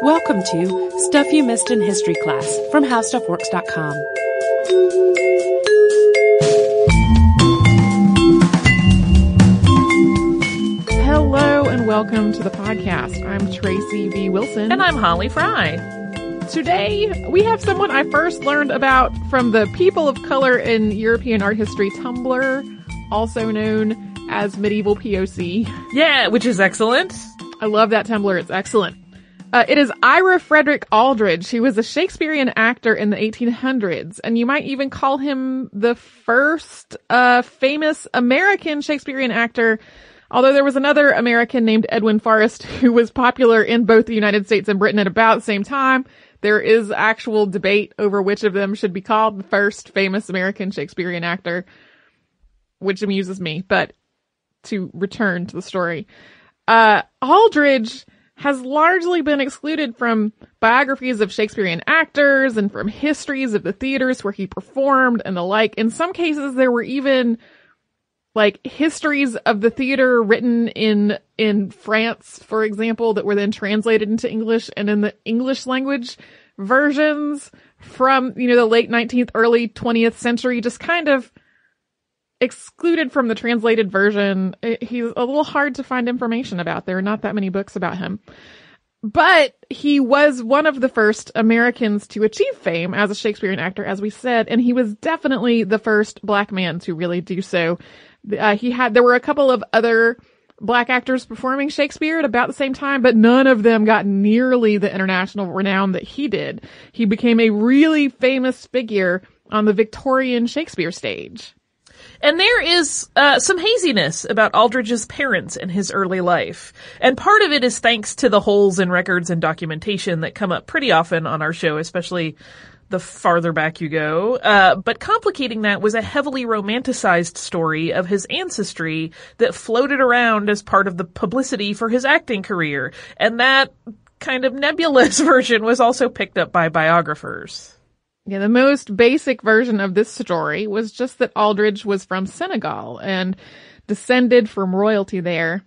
Welcome to Stuff You Missed in History Class from HowStuffWorks.com. Hello and welcome to the podcast. I'm Tracy V. Wilson. And I'm Holly Fry. Today we have someone I first learned about from the People of Color in European Art History Tumblr, also known as Medieval POC. Yeah, which is excellent. I love that Tumblr. It's excellent. It is Ira Frederick Aldridge. He was a Shakespearean actor in the 1800s, and you might even call him the first famous American Shakespearean actor, although there was another American named Edwin Forrest who was popular in both the United States and Britain at about the same time. There is actual debate over which of them should be called the first famous American Shakespearean actor, which amuses me, but to return to the story. Aldridge has largely been excluded from biographies of Shakespearean actors and from histories of the theaters where he performed and the like. In some cases, there were even like histories of the theater written in France, for example, that were then translated into English and in the English language versions from, you know, the late 19th, early 20th century, just kind of excluded from the translated version. He's a little hard to find information about. There are not that many books about him. But he was one of the first Americans to achieve fame as a Shakespearean actor, as we said, and he was definitely the first Black man to really do so. There were a couple of other Black actors performing Shakespeare at about the same time, but none of them got nearly the international renown that he did. He became a really famous figure on the Victorian Shakespeare stage. And there is some haziness about Aldridge's parents and his early life. And part of it is thanks to the holes in records and documentation that come up pretty often on our show, especially the farther back you go. But complicating that was a heavily romanticized story of his ancestry that floated around as part of the publicity for his acting career. And that kind of nebulous version was also picked up by biographers. Yeah, the most basic version of this story was just that Aldridge was from Senegal and descended from royalty there.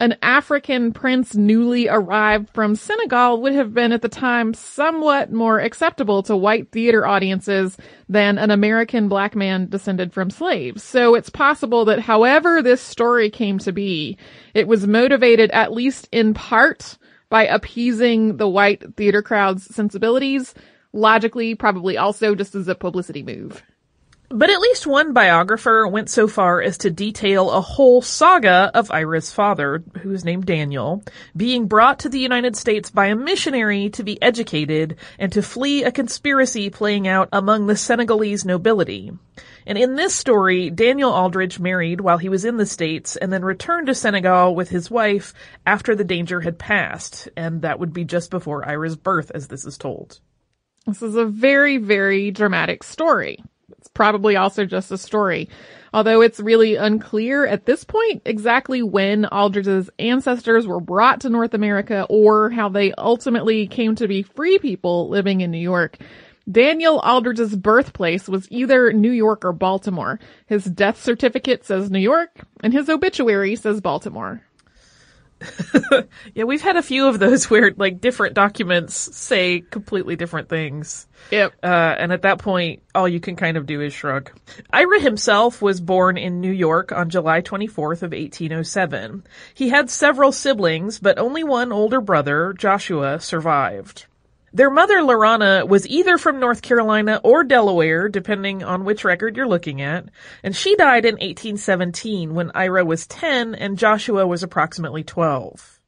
An African prince newly arrived from Senegal would have been at the time somewhat more acceptable to white theater audiences than an American Black man descended from slaves. So it's possible that however this story came to be, it was motivated at least in part by appeasing the white theater crowd's sensibilities, logically probably also just as a publicity move. But at least one biographer went so far as to detail a whole saga of Ira's father, who is named Daniel, being brought to the United States by a missionary to be educated and to flee a conspiracy playing out among the Senegalese nobility. And in this story, Daniel Aldridge married while he was in the States and then returned to Senegal with his wife after the danger had passed, and that would be just before Ira's birth, as this is told. This is a very, very dramatic story. It's probably also just a story, although it's really unclear at this point exactly when Aldridge's ancestors were brought to North America or how they ultimately came to be free people living in New York. Daniel Aldridge's birthplace was either New York or Baltimore. His death certificate says New York, and his obituary says Baltimore. Yeah, we've had a few of those where, like, different documents say completely different things. Yep. And at that point, all you can kind of do is shrug. Ira himself was born in New York on July 24th of 1807. He had several siblings, but only one older brother, Joshua, survived. Their mother, Lorana, was either from North Carolina or Delaware, depending on which record you're looking at, and she died in 1817 when Ira was 10 and Joshua was approximately 12.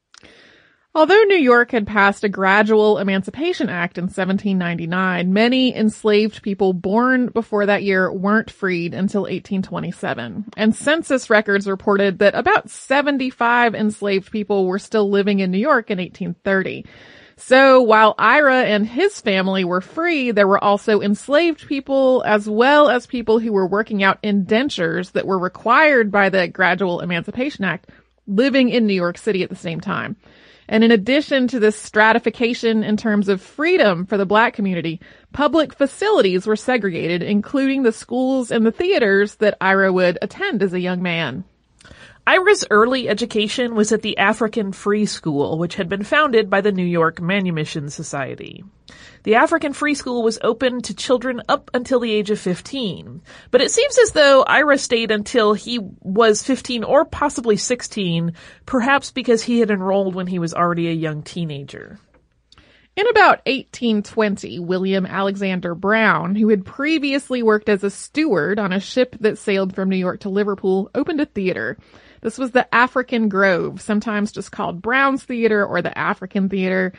Although New York had passed a gradual Emancipation Act in 1799, many enslaved people born before that year weren't freed until 1827. And census records reported that about 75 enslaved people were still living in New York in 1830. So while Ira and his family were free, there were also enslaved people as well as people who were working out indentures that were required by the Gradual Emancipation Act living in New York City at the same time. And in addition to this stratification in terms of freedom for the Black community, public facilities were segregated, including the schools and the theaters that Ira would attend as a young man. Ira's early education was at the African Free School, which had been founded by the New York Manumission Society. The African Free School was open to children up until the age of 15, but it seems as though Ira stayed until he was 15 or possibly 16, perhaps because he had enrolled when he was already a young teenager. In about 1820, William Alexander Brown, who had previously worked as a steward on a ship that sailed from New York to Liverpool, opened a theater. This was the African Grove, sometimes just called Brown's Theater or the African Theater.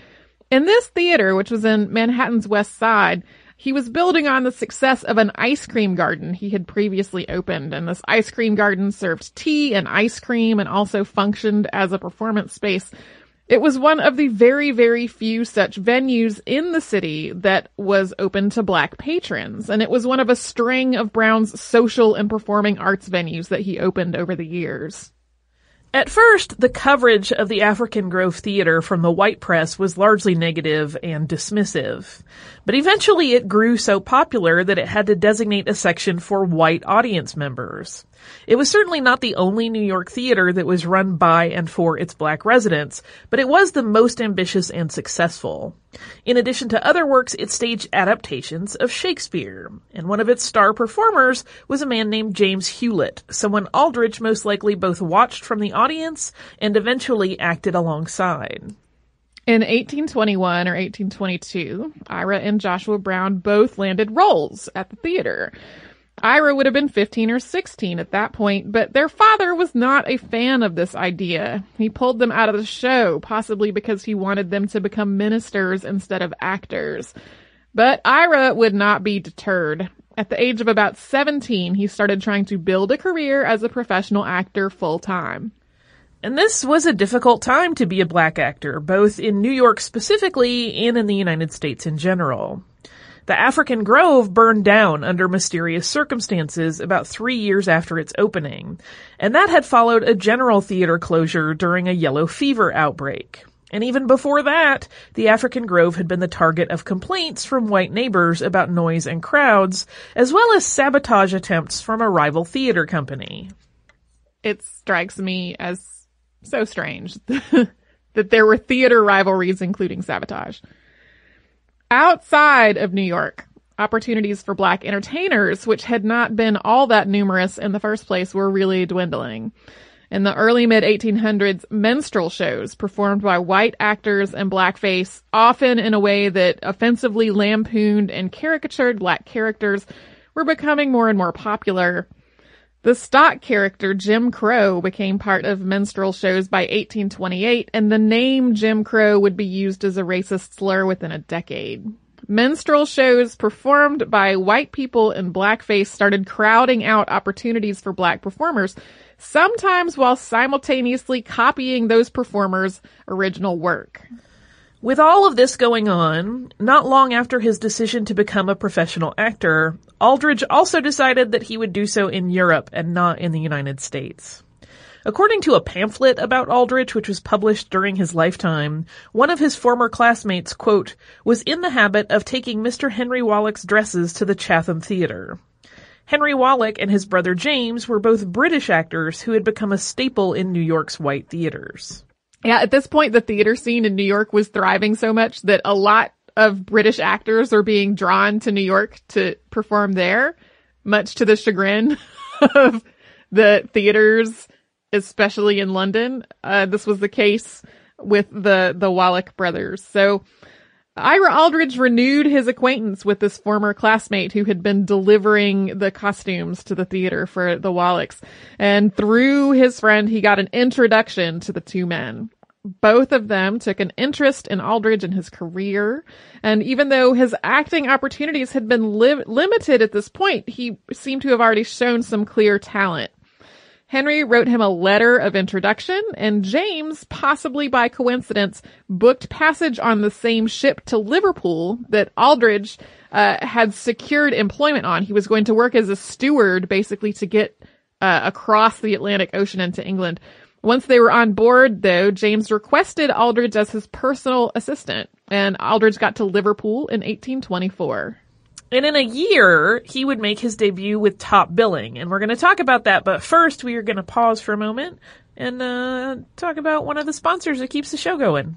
In this theater, which was in Manhattan's West Side, he was building on the success of an ice cream garden he had previously opened, and this ice cream garden served tea and ice cream and also functioned as a performance space. It was one of the very, very few such venues in the city that was open to Black patrons, and it was one of a string of Brown's social and performing arts venues that he opened over the years. At first, the coverage of the African Grove Theater from the white press was largely negative and dismissive. But eventually it grew so popular that it had to designate a section for white audience members. It was certainly not the only New York theater that was run by and for its Black residents, but it was the most ambitious and successful. In addition to other works, it staged adaptations of Shakespeare, and one of its star performers was a man named James Hewlett, someone Aldridge most likely both watched from the audience and eventually acted alongside. In 1821 or 1822, Ira and Joshua Brown both landed roles at the theater. Ira would have been 15 or 16 at that point, but their father was not a fan of this idea. He pulled them out of the show, possibly because he wanted them to become ministers instead of actors. But Ira would not be deterred. At the age of about 17, he started trying to build a career as a professional actor full-time. And this was a difficult time to be a Black actor, both in New York specifically and in the United States in general. The African Grove burned down under mysterious circumstances about 3 years after its opening, and that had followed a general theater closure during a yellow fever outbreak. And even before that, the African Grove had been the target of complaints from white neighbors about noise and crowds, as well as sabotage attempts from a rival theater company. It strikes me as so strange that there were theater rivalries, including sabotage. Outside of New York, opportunities for Black entertainers, which had not been all that numerous in the first place, were really dwindling. In the early mid-1800s, minstrel shows performed by white actors in blackface, often in a way that offensively lampooned and caricatured black characters, were becoming more and more popular. The stock character Jim Crow became part of minstrel shows by 1828, and the name Jim Crow would be used as a racist slur within a decade. Minstrel shows performed by white people in blackface started crowding out opportunities for black performers, sometimes while simultaneously copying those performers' original work. With all of this going on, not long after his decision to become a professional actor, Aldridge also decided that he would do so in Europe and not in the United States. According to a pamphlet about Aldridge, which was published during his lifetime, one of his former classmates, quote, was in the habit of taking Mr. Henry Wallach's dresses to the Chatham Theater. Henry Wallach and his brother James were both British actors who had become a staple in New York's white theaters. Yeah, at this point, the theater scene in New York was thriving so much that a lot of British actors are being drawn to New York to perform there, much to the chagrin of the theaters, especially in London. This was the case with the Wallach brothers. So Ira Aldridge renewed his acquaintance with this former classmate who had been delivering the costumes to the theater for the Wallachs. And through his friend, he got an introduction to the two men. Both of them took an interest in Aldridge and his career. And even though his acting opportunities had been limited at this point, he seemed to have already shown some clear talent. Henry wrote him a letter of introduction, and James, possibly by coincidence, booked passage on the same ship to Liverpool that Aldridge had secured employment on. He was going to work as a steward, basically, to get across the Atlantic Ocean into England. Once they were on board, though, James requested Aldridge as his personal assistant, and Aldridge got to Liverpool in 1824. And in a year, he would make his debut with Top Billing. And we're going to talk about that. But first, we are going to pause for a moment and talk about one of the sponsors that keeps the show going.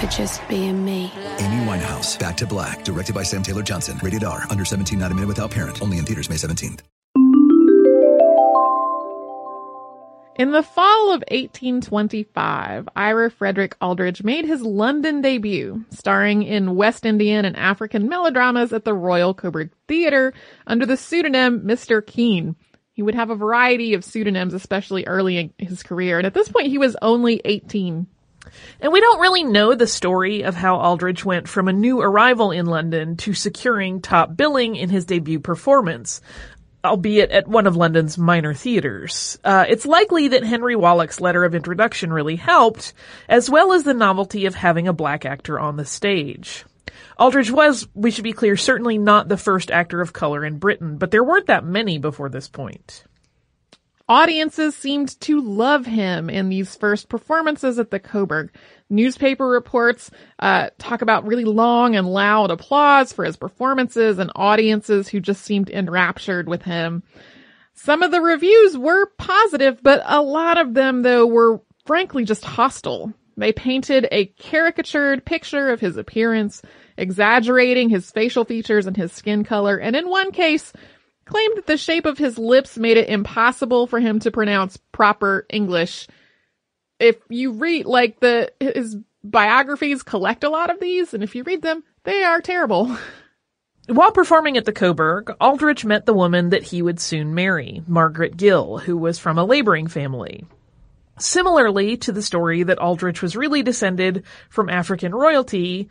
for just being me. Amy Winehouse, Back to Black, directed by Sam Taylor Johnson. Rated R, under 17, not admitted without parent. Only in theaters May 17th. In the fall of 1825, Ira Frederick Aldridge made his London debut, starring in West Indian and African melodramas at the Royal Covent Theater under the pseudonym Mr. Keane. He would have a variety of pseudonyms, especially early in his career, and at this point he was only 18. And we don't really know the story of how Aldridge went from a new arrival in London to securing top billing in his debut performance, albeit at one of London's minor theaters. It's likely that Henry Wallach's letter of introduction really helped, as well as the novelty of having a black actor on the stage. Aldridge was, we should be clear, certainly not the first actor of color in Britain, but there weren't that many before this point. Audiences seemed to love him in these first performances at the Coburg. Newspaper reports talk about really long and loud applause for his performances and audiences who just seemed enraptured with him. Some of the reviews were positive, but a lot of them, though, were frankly just hostile. They painted a caricatured picture of his appearance, exaggerating his facial features and his skin color, and in one case, claimed that the shape of his lips made it impossible for him to pronounce proper English. If you read, his biographies collect a lot of these, and if you read them, they are terrible. While performing at the Coburg, Aldridge met the woman that he would soon marry, Margaret Gill, who was from a laboring family. Similarly to the story that Aldridge was really descended from African royalty,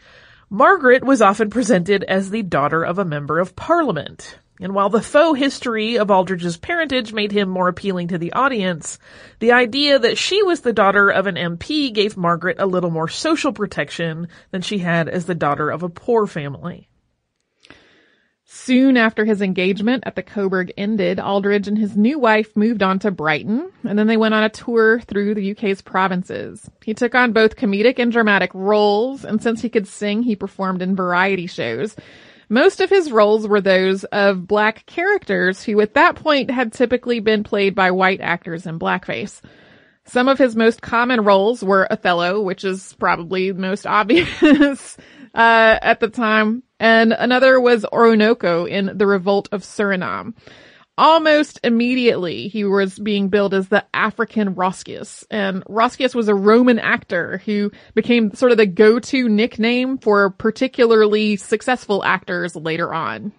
Margaret was often presented as the daughter of a member of Parliament. And while the faux history of Aldridge's parentage made him more appealing to the audience, the idea that she was the daughter of an MP gave Margaret a little more social protection than she had as the daughter of a poor family. Soon after his engagement at the Coburg ended, Aldridge and his new wife moved on to Brighton, and then they went on a tour through the UK's provinces. He took on both comedic and dramatic roles, and since he could sing, he performed in variety shows. Most of his roles were those of black characters who at that point had typically been played by white actors in blackface. Some of his most common roles were Othello, which is probably the most obvious at the time, and another was Orinoco in The Revolt of Suriname. Almost immediately, he was being billed as the African Roscius, and Roscius was a Roman actor who became sort of the go-to nickname for particularly successful actors later on.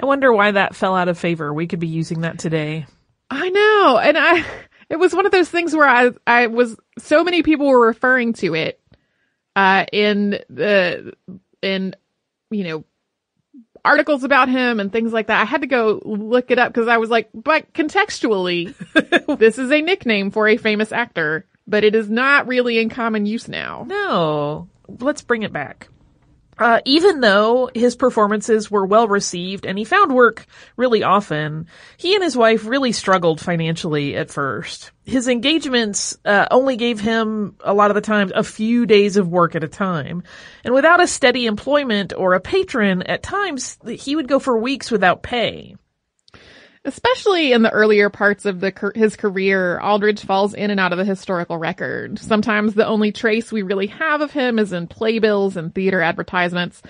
I wonder why that fell out of favor. We could be using that today. I know, and it was one of those things where I was, so many people were referring to it in articles about him and things like that. I had to go look it up because I was like, but contextually, this is a nickname for a famous actor, but it is not really in common use now. No, let's bring it back. Even though his performances were well received and he found work really often, he and his wife really struggled financially at first. His engagements only gave him, a lot of the time, a few days of work at a time. And without a steady employment or a patron, at times he would go for weeks without pay. Especially in the earlier parts of his career, Aldridge falls in and out of the historical record. Sometimes the only trace we really have of him is in playbills and theater advertisements.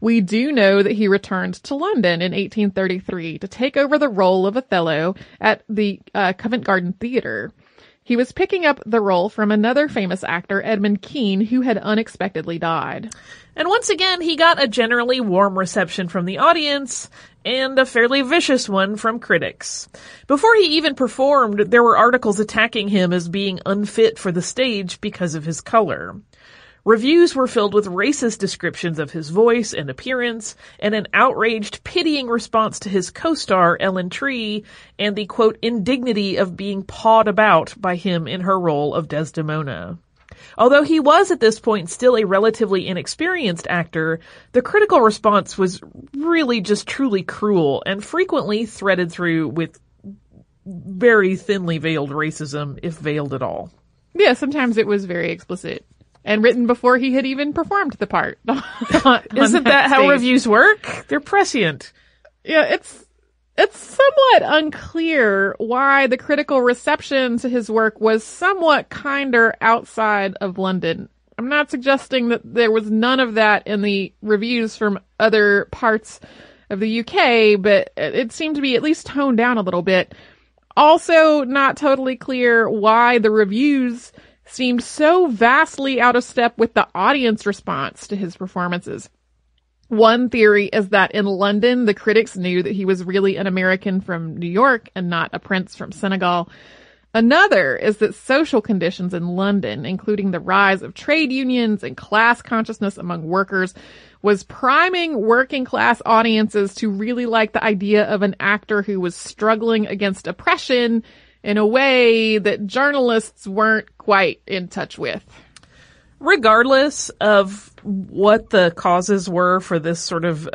We do know that he returned to London in 1833 to take over the role of Othello at the Covent Garden Theater. He was picking up the role from another famous actor, Edmund Kean, who had unexpectedly died. And once again, he got a generally warm reception from the audience and a fairly vicious one from critics. Before he even performed, there were articles attacking him as being unfit for the stage because of his color. Reviews were filled with racist descriptions of his voice and appearance, and an outraged, pitying response to his co-star, Ellen Tree, and the, quote, indignity of being pawed about by him in her role of Desdemona. Although he was at this point still a relatively inexperienced actor, the critical response was really just truly cruel and frequently threaded through with very thinly veiled racism, if veiled at all. Yeah, sometimes it was very explicit. And written before he had even performed the part. Isn't that how reviews work? They're prescient. Yeah, it's somewhat unclear why the critical reception to his work was somewhat kinder outside of London. I'm not suggesting that there was none of that in the reviews from other parts of the UK, but it seemed to be at least toned down a little bit. Also, not totally clear why the reviews seemed so vastly out of step with the audience response to his performances. One theory is that in London, the critics knew that he was really an American from New York and not a prince from Senegal. Another is that social conditions in London, including the rise of trade unions and class consciousness among workers, was priming working class audiences to really like the idea of an actor who was struggling against oppression in a way that journalists weren't quite in touch with. Regardless of what the causes were for this sort of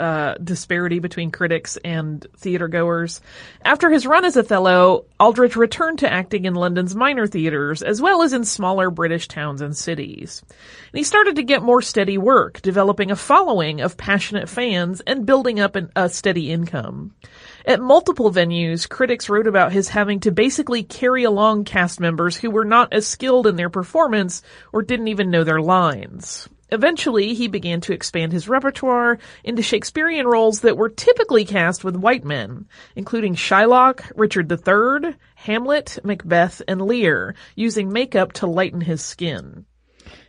disparity between critics and theatergoers, after his run as Othello, Aldridge returned to acting in London's minor theaters, as well as in smaller British towns and cities. And he started to get more steady work, developing a following of passionate fans and building up a steady income. At multiple venues, critics wrote about his having to basically carry along cast members who were not as skilled in their performance or didn't even know their lines. Eventually, he began to expand his repertoire into Shakespearean roles that were typically cast with white men, including Shylock, Richard III, Hamlet, Macbeth, and Lear, using makeup to lighten his skin.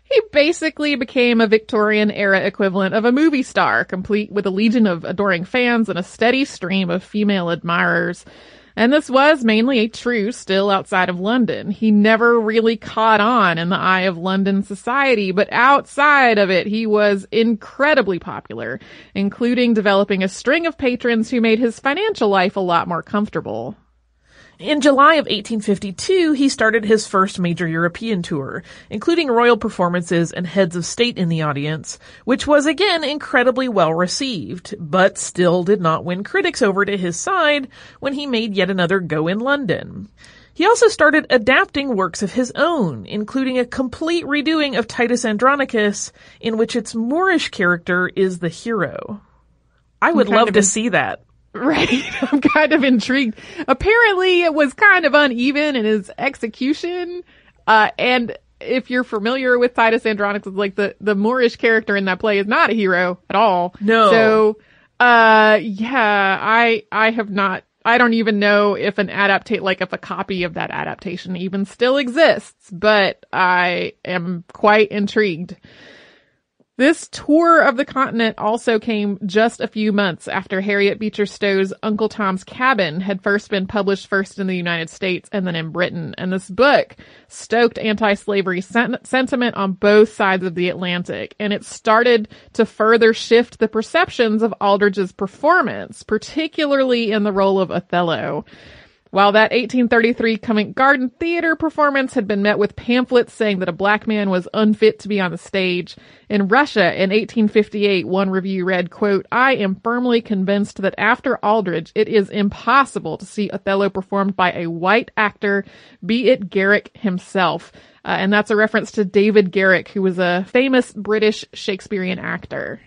He basically became a Victorian-era equivalent of a movie star, complete with a legion of adoring fans and a steady stream of female admirers. And this was mainly true still outside of London. He never really caught on in the eye of London society, but outside of it, he was incredibly popular, including developing a string of patrons who made his financial life a lot more comfortable. In July of 1852, he started his first major European tour, including royal performances and heads of state in the audience, which was again incredibly well received, but still did not win critics over to his side when he made yet another go in London. He also started adapting works of his own, including a complete redoing of Titus Andronicus, in which its Moorish character is the hero. I would love to see that. Right. I'm kind of intrigued. Apparently, it was kind of uneven in his execution. And if you're familiar with Titus Andronicus, like the Moorish character in that play is not a hero at all. No. So, yeah, I have not, I don't even know if if a copy of that adaptation even still exists, but I am quite intrigued. This tour of the continent also came just a few months after Harriet Beecher Stowe's Uncle Tom's Cabin had first been published first in the United States and then in Britain. And this book stoked anti-slavery sentiment on both sides of the Atlantic. And it started to further shift the perceptions of Aldridge's performance, particularly in the role of Othello. While that 1833 Covent Garden Theater performance had been met with pamphlets saying that a black man was unfit to be on the stage, in Russia in 1858, one review read, quote, "I am firmly convinced that after Aldridge, it is impossible to see Othello performed by a white actor, be it Garrick himself." And that's a reference to David Garrick, who was a famous British Shakespearean actor.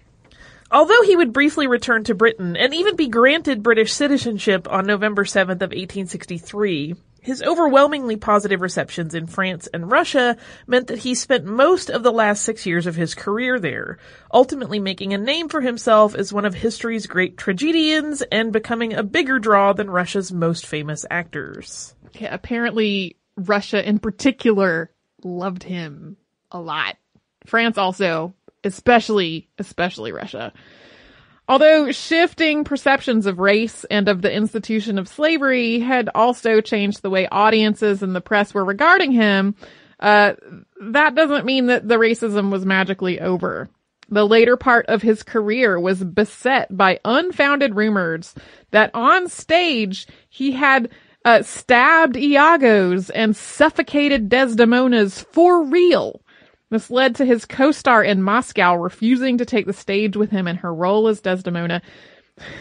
Although he would briefly return to Britain and even be granted British citizenship on November 7th of 1863, his overwhelmingly positive receptions in France and Russia meant that he spent most of the last 6 years of his career there, ultimately making a name for himself as one of history's great tragedians and becoming a bigger draw than Russia's most famous actors. Yeah, apparently Russia in particular loved him a lot. France also, especially Russia. Although shifting perceptions of race and of the institution of slavery had also changed the way audiences and the press were regarding him, that doesn't mean that the racism was magically over. The later part of his career was beset by unfounded rumors that on stage he had stabbed Iagos and suffocated Desdemonas for real. This led to his co-star in Moscow refusing to take the stage with him in her role as Desdemona.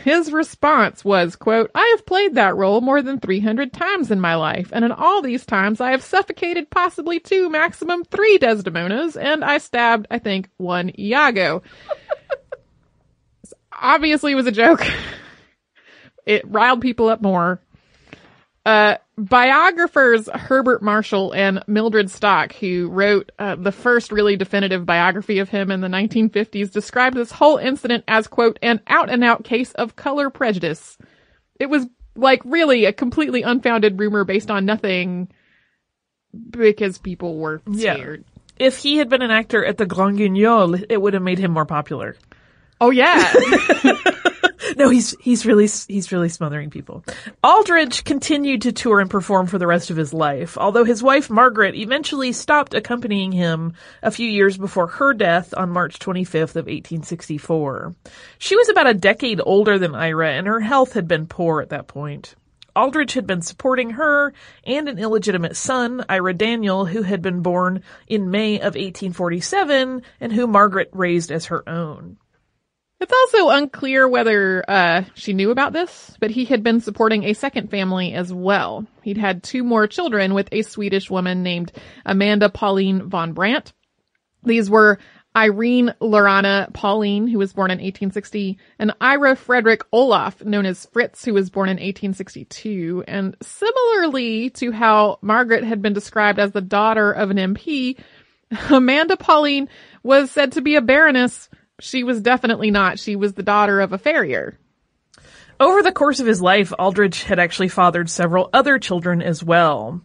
His response was, quote, "I have played that role more than 300 times in my life, and in all these times I have suffocated possibly 2, maximum 3 Desdemonas, and I stabbed, I think, 1 Iago." Obviously it was a joke. It riled people up more. Biographers Herbert Marshall and Mildred Stock, who wrote the first really definitive biography of him in the 1950s, described this whole incident as, quote, "an out-and-out case of color prejudice." It was, like, really a completely unfounded rumor based on nothing because people were scared. Yeah. If he had been an actor at the Grand Guignol, it would have made him more popular. Oh, yeah. No, he's really smothering people. Aldridge continued to tour and perform for the rest of his life, although his wife Margaret eventually stopped accompanying him a few years before her death on March 25th of 1864. She was about a decade older than Ira, and her health had been poor at that point. Aldridge had been supporting her and an illegitimate son, Ira Daniel, who had been born in May of 1847 and who Margaret raised as her own. It's also unclear whether she knew about this, but he had been supporting a second family as well. He'd had 2 more children with a Swedish woman named Amanda Pauline von Brandt. These were Irene Lorana Pauline, who was born in 1860, and Ira Frederick Olaf, known as Fritz, who was born in 1862. And similarly to how Margaret had been described as the daughter of an MP, Amanda Pauline was said to be a baroness. She was definitely not. She was the daughter of a farrier. Over the course of his life, Aldridge had actually fathered several other children as well.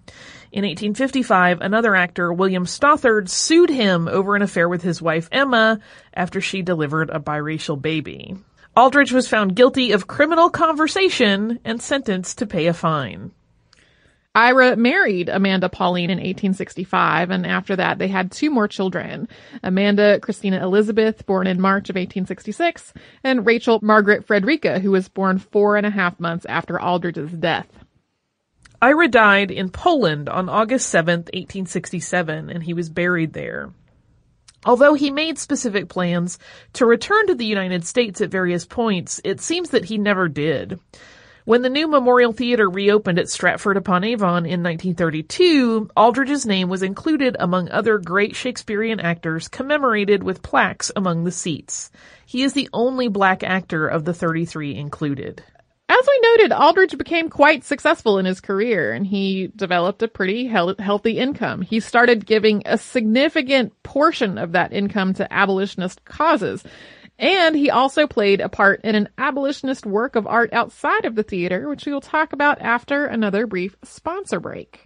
In 1855, another actor, William Stothard, sued him over an affair with his wife Emma after she delivered a biracial baby. Aldridge was found guilty of criminal conversation and sentenced to pay a fine. Ira married Amanda Pauline in 1865, and after that they had 2 more children, Amanda Christina Elizabeth, born in March of 1866, and Rachel Margaret Frederica, who was born 4.5 months after Aldridge's death. Ira died in Poland on August 7th, 1867, and he was buried there. Although he made specific plans to return to the United States at various points, it seems that he never did. When the new Memorial Theater reopened at Stratford-upon-Avon in 1932, Aldridge's name was included among other great Shakespearean actors commemorated with plaques among the seats. He is the only black actor of the 33 included. As we noted, Aldridge became quite successful in his career, and he developed a pretty healthy income. He started giving a significant portion of that income to abolitionist causes. And he also played a part in an abolitionist work of art outside of the theater, which we will talk about after another brief sponsor break.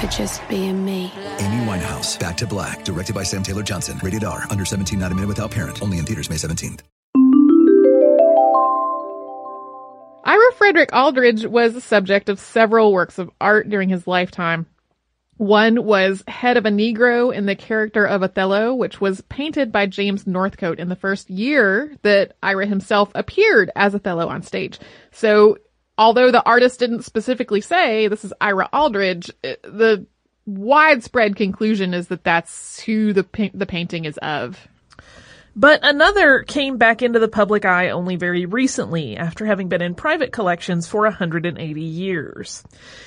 for just being me. Amy Winehouse, Back to Black, directed by Sam Taylor Johnson. Rated R, under 17, not a minute without parent. Only in theaters May 17th. Ira Frederick Aldridge was the subject of several works of art during his lifetime. One was Head of a Negro in the Character of Othello, which was painted by James Northcote in the first year that Ira himself appeared as Othello on stage. So, although the artist didn't specifically say this is Ira Aldridge, the widespread conclusion is that that's who the painting is of. But another came back into the public eye only very recently, after having been in private collections for 180 years.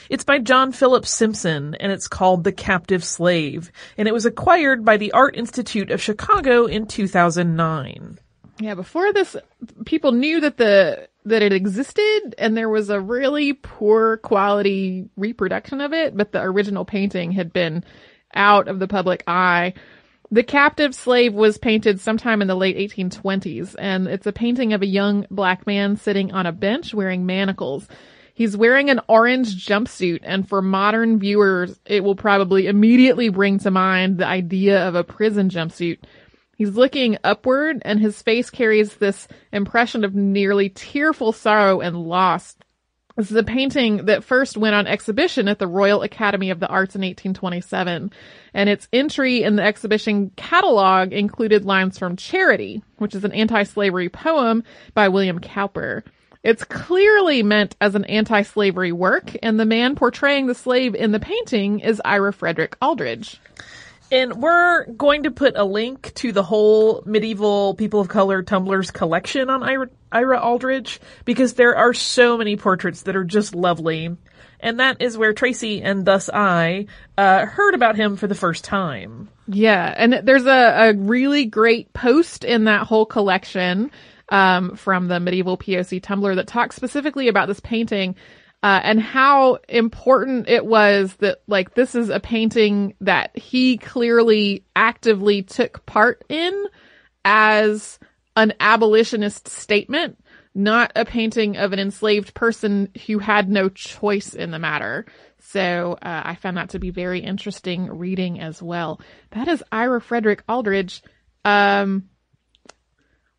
It's by John Philip Simpson, and it's called The Captive Slave, and it was acquired by the Art Institute of Chicago in 2009. Yeah, before this, people knew that that it existed, and there was a really poor quality reproduction of it, but the original painting had been out of the public eye. The Captive Slave was painted sometime in the late 1820s, and it's a painting of a young black man sitting on a bench wearing manacles. He's wearing an orange jumpsuit, and for modern viewers, it will probably immediately bring to mind the idea of a prison jumpsuit. He's looking upward, and his face carries this impression of nearly tearful sorrow and loss. This is a painting that first went on exhibition at the Royal Academy of the Arts in 1827, and its entry in the exhibition catalog included lines from Charity, which is an anti-slavery poem by William Cowper. It's clearly meant as an anti-slavery work, and the man portraying the slave in the painting is Ira Frederick Aldridge. And we're going to put a link to the whole Medieval People of Color Tumblr's collection on Ira Aldridge, because there are so many portraits that are just lovely. And that is where Tracy and thus I heard about him for the first time. Yeah, and there's a really great post in that whole collection from the Medieval POC Tumblr that talks specifically about this painting. And how important it was that, like, this is a painting that he clearly actively took part in as an abolitionist statement, not a painting of an enslaved person who had no choice in the matter. So I found that to be very interesting reading as well. That is Ira Frederick Aldridge.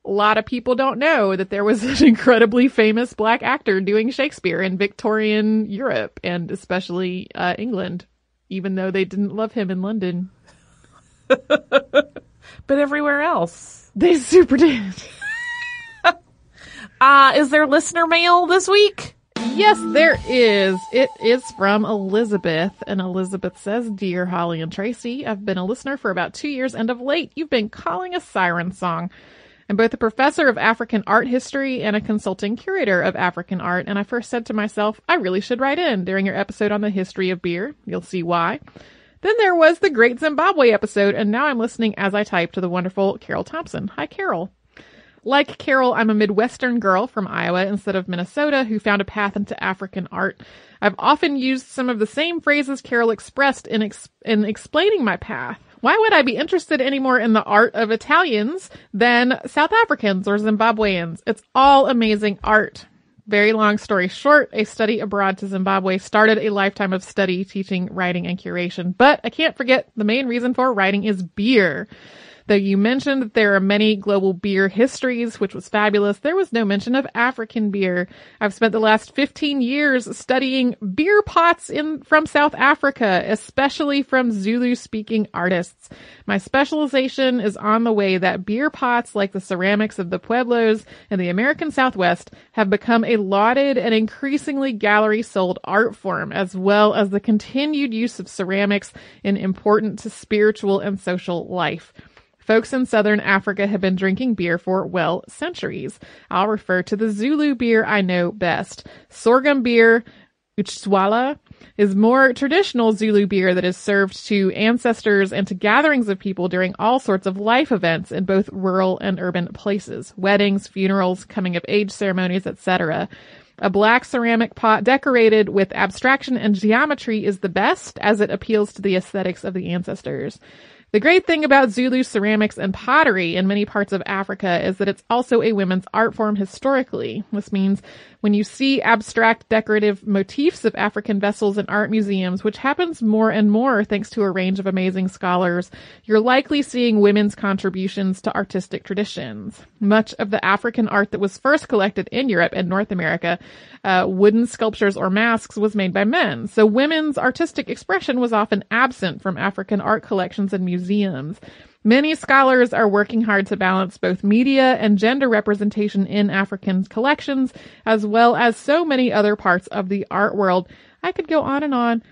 A lot of people don't know that there was an incredibly famous black actor doing Shakespeare in Victorian Europe, and especially England, even though they didn't love him in London. But everywhere else. They super did. Is there listener mail this week? Yes, there is. It is from Elizabeth, and Elizabeth says, Dear Holly and Tracy, I've been a listener for about 2 years, and of late, you've been calling a siren song. I'm both a professor of African art history and a consulting curator of African art, and I first said to myself, I really should write in during your episode on the history of beer. You'll see why. Then there was the Great Zimbabwe episode, and now I'm listening as I type to the wonderful Carol Thompson. Hi, Carol. Like Carol, I'm a Midwestern girl from Iowa instead of Minnesota who found a path into African art. I've often used some of the same phrases Carol expressed in explaining my path. Why would I be interested anymore in the art of Italians than South Africans or Zimbabweans? It's all amazing art. Very long story short, a study abroad to Zimbabwe started a lifetime of study, teaching, writing, and curation. But I can't forget the main reason for writing is beer. Though you mentioned that there are many global beer histories, which was fabulous, there was no mention of African beer. I've spent the last 15 years studying beer pots from South Africa, especially from Zulu-speaking artists. My specialization is on the way that beer pots, like the ceramics of the Pueblos and the American Southwest, have become a lauded and increasingly gallery-sold art form, as well as the continued use of ceramics in important to spiritual and social life. Folks in southern Africa have been drinking beer for, well, centuries. I'll refer to the Zulu beer I know best. Sorghum beer, Uchwala, is more traditional Zulu beer that is served to ancestors and to gatherings of people during all sorts of life events in both rural and urban places. Weddings, funerals, coming-of-age ceremonies, etc. A black ceramic pot decorated with abstraction and geometry is the best, as it appeals to the aesthetics of the ancestors. The great thing about Zulu ceramics and pottery in many parts of Africa is that it's also a women's art form historically. This means when you see abstract decorative motifs of African vessels in art museums, which happens more and more thanks to a range of amazing scholars, you're likely seeing women's contributions to artistic traditions. Much of the African art that was first collected in Europe and North America, wooden sculptures or masks, was made by men. So women's artistic expression was often absent from African art collections and museums. Many scholars are working hard to balance both media and gender representation in African collections, as well as so many other parts of the art world. I could go on and on,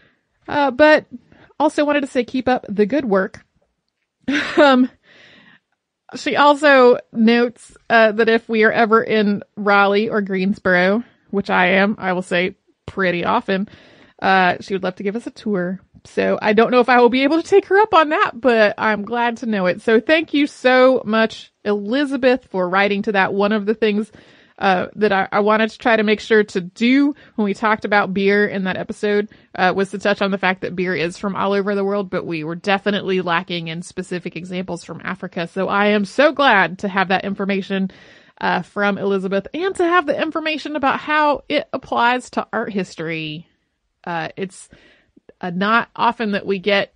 but also wanted to say keep up the good work. She also notes that if we are ever in Raleigh or Greensboro, which I am, I will say pretty often, she would love to give us a tour. So I don't know if I will be able to take her up on that, but I'm glad to know it. So thank you so much, Elizabeth, for writing to that. One of the things that I wanted to try to make sure to do when we talked about beer in that episode was to touch on the fact that beer is from all over the world, but we were definitely lacking in specific examples from Africa. So I am so glad to have that information from Elizabeth, and to have the information about how it applies to art history. It's not often that we get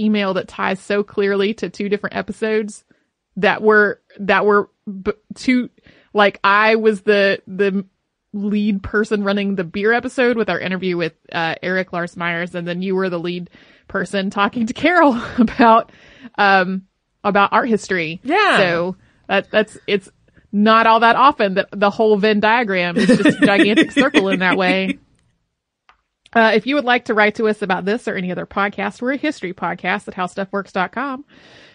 email that ties so clearly to two different episodes that were two, like I was the lead person running the beer episode with our interview with Eric Lars Myers, and then you were the lead person talking to Carol about art history. Yeah. So it's not all that often that the whole Venn diagram is just a gigantic circle in that way. If you would like to write to us about this or any other podcast, we're a history podcast at HowStuffWorks.com.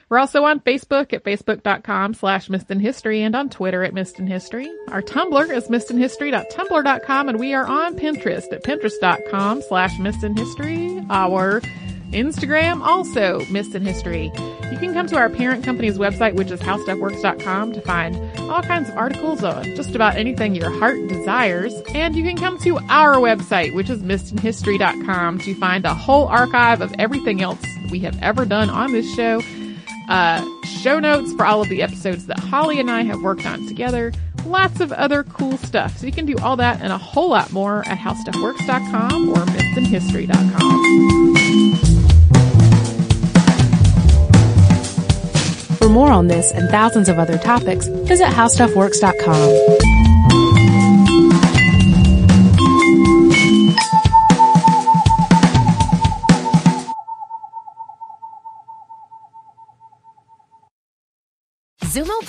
We're also on Facebook at Facebook.com/MissedInHistory and on Twitter at MissedInHistory. Our Tumblr is MissedInHistory.tumblr.com, and we are on Pinterest at Pinterest.com/MissedInHistory. Our Instagram also MissedInHistory. You can come to our parent company's website, which is HowStuffWorks.com, to find all kinds of articles on just about anything your heart desires. And you can come to our website, which is MissedInHistory.com, to find a whole archive of everything else we have ever done on this show. Show notes for all of the episodes that Holly and I have worked on together. Lots of other cool stuff. So you can do all that and a whole lot more at HowStuffWorks.com or MissedInHistory.com. For more on this and thousands of other topics, visit HowStuffWorks.com. Xumo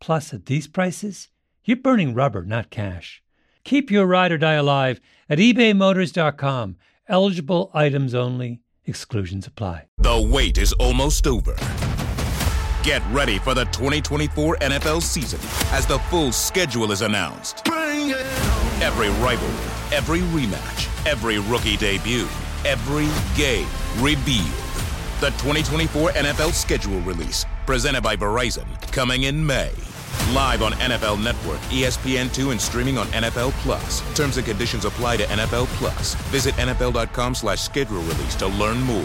Plus, at these prices, you're burning rubber, not cash. Keep your ride or die alive at ebaymotors.com. Eligible items only. Exclusions apply. The wait is almost over. Get ready for the 2024 NFL season as the full schedule is announced. Bring it on. Every rivalry, every rematch, every rookie debut, every game revealed. The 2024 NFL schedule release, presented by Verizon, coming in May. Live on NFL Network, ESPN2, and streaming on NFL+. Terms and conditions apply to NFL+. Visit NFL.com/schedule release to learn more.